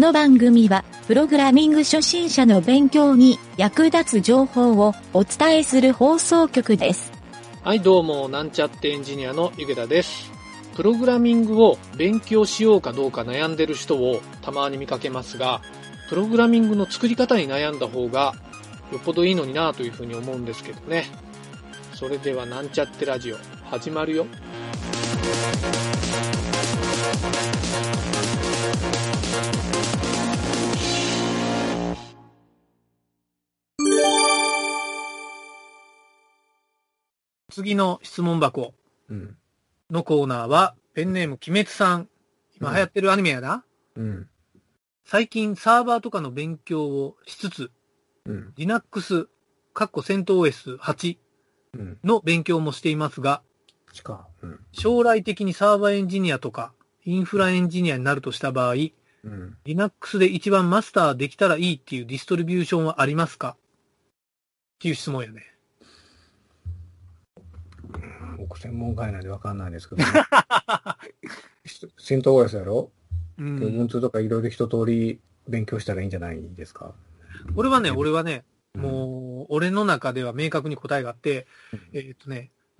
この番組はプログラミング初心者の勉強に役立つ情報をお伝えする放送局です。はい、どうも、なんちゃってエンジニアのゆげたです。プログラミングを勉強しようかどうか悩んでる人をたまに見かけますが、プログラミングの作り方に悩んだ方がよっぽどいいのになというふうに思うんですけどね。それではなんちゃってラジオ始まるよ。次の質問箱のコーナーは、ペンネーム鬼滅さん。今流行ってるアニメやな。最近サーバーとかの勉強をしつつ、Linux、CentOS8 の勉強もしていますが、将来的にサーバーエンジニアとかインフラエンジニアになるとした場合、Linux で一番マスターできたらいいっていうディストリビューションはありますかっていう質問やね。僕専門外なんで分かんないですけど、ね、CentOS やろ、Ubuntu とかいろいろ一通り勉強したらいいんじゃないですか。俺はね、もう俺の中では明確に答えがあって、デ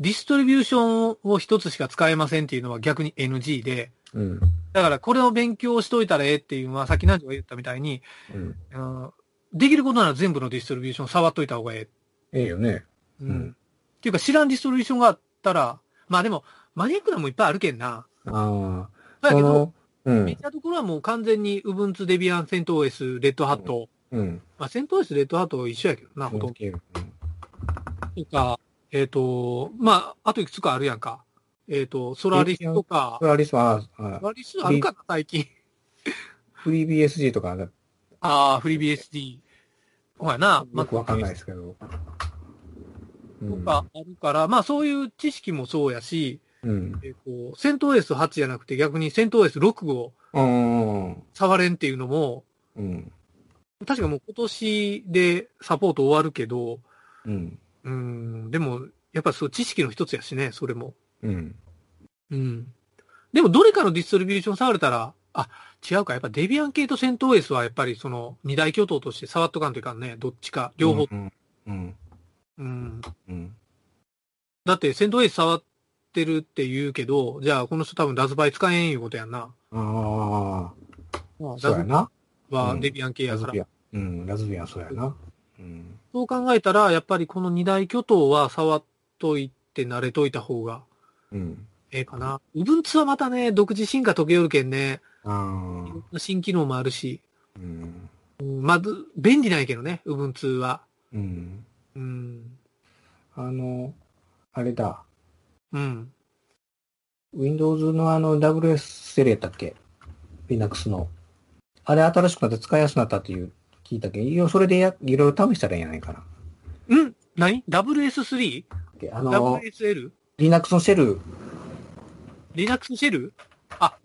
ィストリビューションを一つしか使えませんっていうのは逆に NG で、だからこれを勉強しといたらええっていうのは、さっき何時が言ったみたいに、できることなら全部のディストリビューション触っといた方がええ。ええよね。っていうか知らんディストリビューションがあったら、まあでもマニアックなもいっぱいあるけんな。だけど、見たところはもう完全に Ubuntu、Debian、CentOS、Red Hat。まあ CentOS、Red Hat 一緒やけどな、ほとんど。とか、まああといくつかあるやんか。ソラリスとか。ソラリスあるかな、最近。FreeBSD とかある。FreeBSD。ほやな。よくわかんないですけど。とかあるから、まあそういう知識もそうやし、CentOS8 じゃなくて逆にCentOS6 を触れんっていうのも、確かもう今年でサポート終わるけど、でもやっぱりそう知識の一つやしね、それも。でもどれかのディストリビューション触れたら、違うか、やっぱデビアン系とCentOSはやっぱりその二大巨頭として触っとかんといかんね、どっちか、両方。だってCentOS触ってるって言うけど、じゃあこの人多分ラズパイ使えんいうことやんな。そうやな。はデビアン系やから。ラズビアンそうやな。そう考えたら、やっぱりこの二大巨頭は触っといて慣れといた方がええかな。Ubuntuはまたね、独自進化解けよるけんね。新機能もあるし。まず、便利なんやけどね、Ubuntuは。あれだ。Windows のWSL だっけ？ Linux の。あれ新しくなって使いやすくなったっていう聞いたけど、それでいろいろ試したらいいんじゃないかな。何？ WS3？ WSL？ Linux のシェル。Linux シェル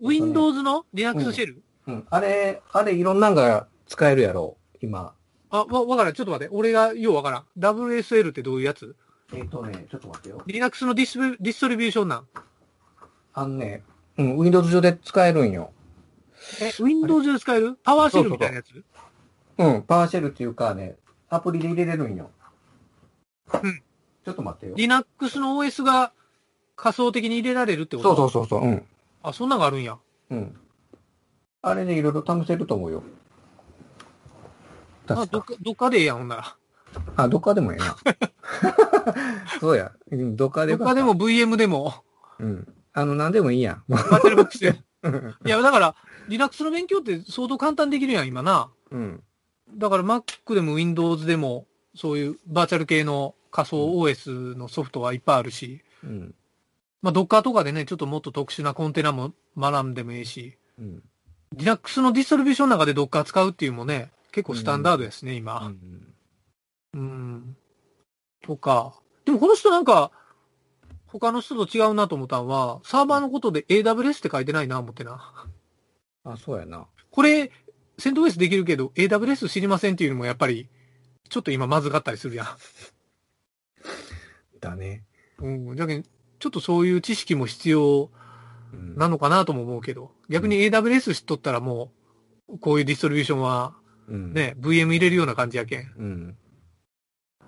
？Windows の Linux シェル？あれいろんなんが使えるやろ、今。わからん。ちょっと待って。俺がようわからん。WSL ってどういうやつ？ちょっと待ってよ。Linux のディストリビューションなん？Windows 上で使えるんよ。Windows 上で使える？PowerShell みたいなやつ？PowerShell っていうかね、アプリで入れれるんよ。ちょっと待ってよ。Linux の OS が仮想的に入れられるってこと？そう。そんなんがあるんや。あれでいろいろ試せると思うよ。どっかでええやん、ほんなら。どっかでもええな。そうや。どっかでも。どっかでも VM でも。なんでもいいやん。バッテリーボックスで。いや、だから、Linux の勉強って相当簡単できるやん、今な。だから Mac でも Windows でも、そういうバーチャル系の仮想 OS のソフトはいっぱいあるし。まあ、Docker とかでね、ちょっともっと特殊なコンテナも学んでもええし。Linux のディストリビューションの中で Docker 使うっていうのもね、結構スタンダードですね、今。とか。でもこの人なんか、他の人と違うなと思ったのは、サーバーのことで AWS って書いてないな、思ってな。そうやな。これ、CentOS できるけど、AWS 知りませんっていうのもやっぱり、ちょっと今まずかったりするやん。だね。だけど、ちょっとそういう知識も必要なのかなとも思うけど、逆に AWS 知っとったらもう、こういうディストリビューションは、ね、うん、VM 入れるような感じやけん。うん。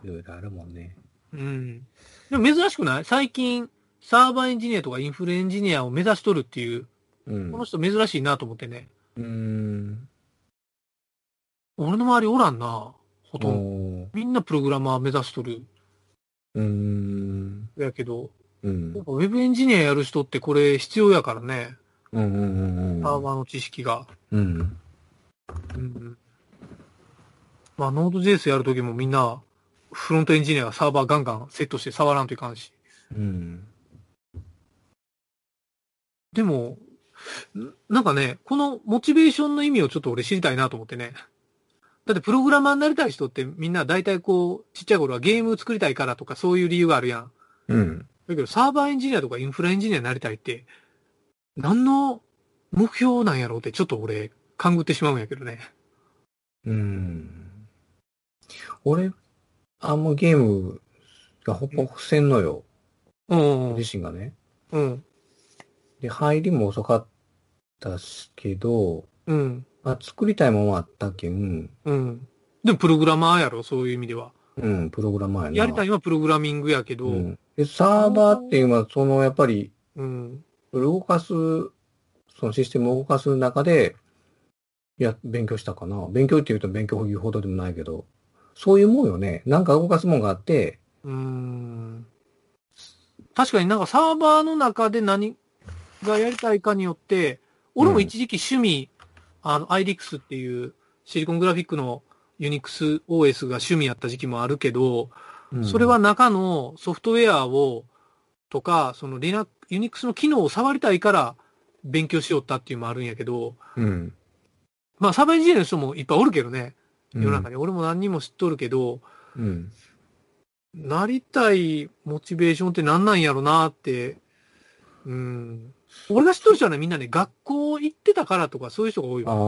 いろいろあるもんね。うん。でも珍しくない？最近、サーバーエンジニアとかインフラエンジニアを目指しとるっていう、うん、この人珍しいなと思ってね。俺の周りおらんな、ほとんど。みんなプログラマー目指しとる。やけど、うん、ウェブエンジニアやる人ってこれ必要やからね。うんうんうん、サーバーの知識が。うん。うん、まあ、ノード JS やるときもみんな、フロントエンジニアがサーバーガンガンセットして触らんといかんし。うん。でも、なんかね、このモチベーションの意味をちょっと俺知りたいなと思ってね。だってプログラマーになりたい人ってみんな大体こう、ちっちゃい頃はゲーム作りたいからとかそういう理由があるやん。うん。だけどサーバーエンジニアとかインフラエンジニアになりたいって、何の目標なんやろうってちょっと俺、勘ぐってしまうんやけどね。俺、あんまゲームがほぼせんのよ。うん。自身がね。うん。で、入りも遅かったしけど、うん。まあ、作りたいものはあったけん。うん。でも、プログラマーやろ、そういう意味では。うん、プログラマーやな。やりたいのはプログラミングやけど。うん、で、サーバーっていうのは、その、やっぱり、うん。動かす、そのシステムを動かす中で、いや、勉強したかな。勉強って言うと勉強言うほどでもないけど、そういうもんよね。なんか動かすもんがあって。確かになんかサーバーの中で何がやりたいかによって、俺も一時期趣味、Irix っていうシリコングラフィックの Unix OS が趣味やった時期もあるけど、うん、それは中のソフトウェアを、とか、その Linux、Unix の機能を触りたいから勉強しよったっていうのもあるんやけど、うん、まあサーバーエンジニアの人もいっぱいおるけどね、世の中に。俺も何人も知っとるけど、うん、なりたいモチベーションって何なんやろなって、うん、俺が知っとる人はね、みんなね、学校行ってたからとかそういう人が多いわ。ああ、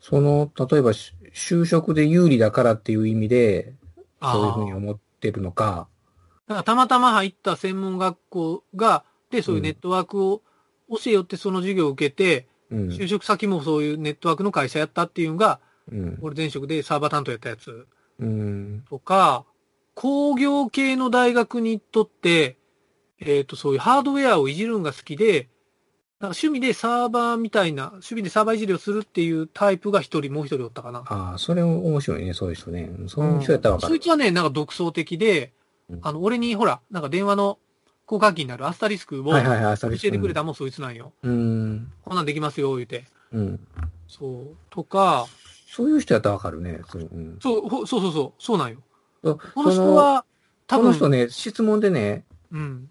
その、例えば就職で有利だからっていう意味で、そういうふうに思ってるのか、だからたまたま入った専門学校が、で、そういうネットワークを教えよってその授業を受けて、うん、就職先もそういうネットワークの会社やったっていうのが、うん、俺前職でサーバー担当やったやつ、うん、とか、工業系の大学に行っとって、そういうハードウェアをいじるんが好きで、なんか趣味でサーバーみたいな、趣味でサーバーいじりをするっていうタイプが一人、もう一人おったかな。ああ、それ面白いね、そういう人ね。そういう人やったら分かる。そいつはね、なんか独創的で、俺にほら、なんか電話の交換機になるアスタリスクを教えてくれたもん、そいつなんよ。こんなんできますよ、言うて。うん。そう。とか。そういう人やったらわかるね。うん、そうなんよ。この人は、多分。この人ね、質問でね、うん。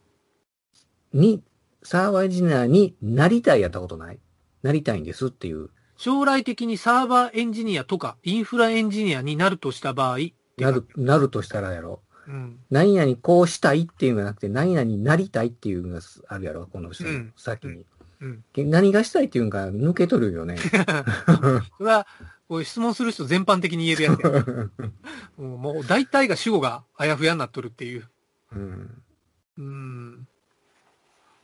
サーバーエンジニアになりたいやったことない？なりたいんですっていう。将来的にサーバーエンジニアとか、インフラエンジニアになるとした場合。なるとしたらやろ。うん、何々こうしたいっていうのじゃなくて、何々なりたいっていうのがあるやろ、この人、うん、先に、うんうん。何がしたいっていうのが抜けとるよね。それは、こう質問する人全般的に言えるやつやもう大体が主語があやふやになっとるっていう。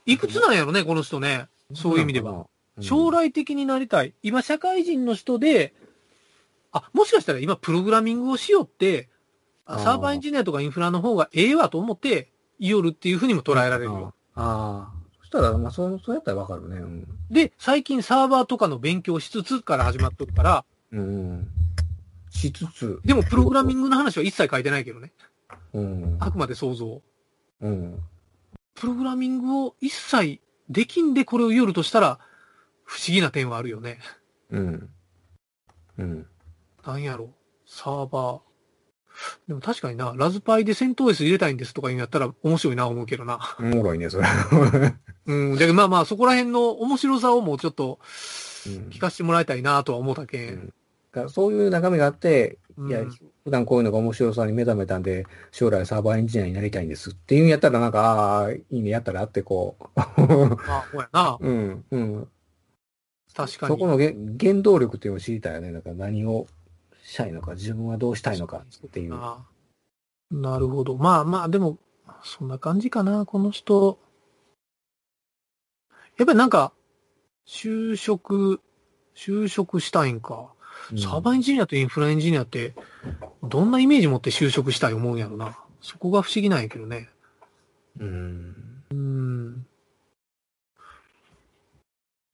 いくつなんやろね、この人ね。そういう意味では。将来的になりたい。今、社会人の人で、もしかしたら今、プログラミングをしよって、サーバーエンジニアとかインフラの方がええわと思って、いよるっていうふうにも捉えられるよ。そしたら、まあ、そうやったらわかるね、うん。で、最近サーバーとかの勉強しつつから始まっとるから。しつつ。でも、プログラミングの話は一切書いてないけどね。あくまで想像。プログラミングを一切できんでこれをいよるとしたら、不思議な点はあるよね。なんやろ、サーバー。でも確かにな、ラズパイでCentOS入れたいんですとか言うんやったら面白いな思うけどな。おもろいね、それ。だけどまあ、そこら辺の面白さをもうちょっと聞かせてもらいたいなとは思ったけん。だからそういう中身があって、いや、普段こういうのが面白さに目覚めたんで、将来サーバーエンジニアになりたいんですっていうんやったらなんか、いいね、やったらあってこう。そうやな。確かに。そこの原動力っていうのを知りたいよね。なんか何を。したいのか、自分はどうしたいのかっていう。なるほど。まあ、でも、そんな感じかな、この人。やっぱりなんか、就職、就職したいんか。サーバーエンジニアとインフラエンジニアって、どんなイメージ持って就職したい思うんやろな。そこが不思議なんやけどね。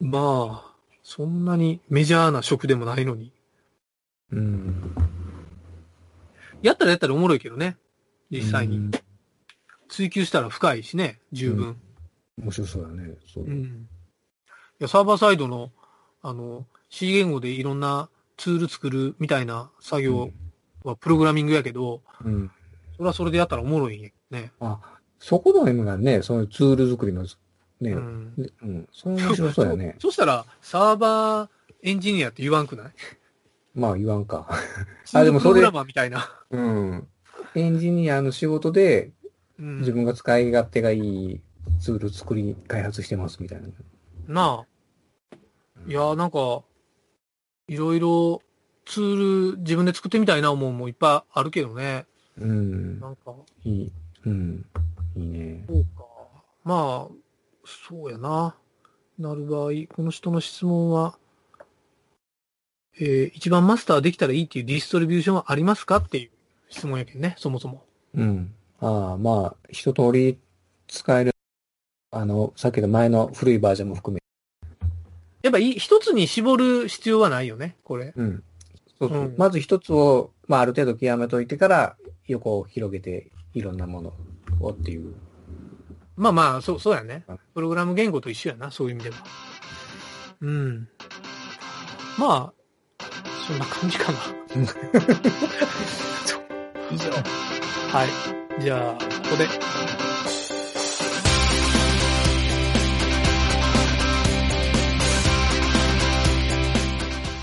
まあ、そんなにメジャーな職でもないのに。やったらおもろいけどね。実際に。追求したら深いしね、十分。面白そうだね。そう。いや、サーバーサイドの、C 言語でいろんなツール作るみたいな作業はプログラミングやけど、それはそれでやったらおもろいんやね。あ、そこの M がね、そのツール作りの、ね、その面白そうやね。そしたら、サーバーエンジニアって言わんくない？まあ言わんか。あ、でもそれ。プログラマーみたいな。エンジニアの仕事で、自分が使い勝手がいいツール作り、開発してますみたいな。なあ。いや、なんか、いろいろツール自分で作ってみたいな思うもいっぱいあるけどね。なんか。いい。いいね。そうか。まあ、そうやな。なる場合、この人の質問は、一番マスターできたらいいっていうディストリビューションはありますかっていう質問やけどね、そもそも。ああ、まあ、一通り使える、さっきの前の古いバージョンも含め。やっぱ一つに絞る必要はないよね、これ。まず一つを、まあ、ある程度極めといてから、横を広げて、いろんなものをっていう。まあまあ、そうやね。プログラム言語と一緒やな、そういう意味では。まあ、そんな感じかな。以上。はい。じゃあ、ここで。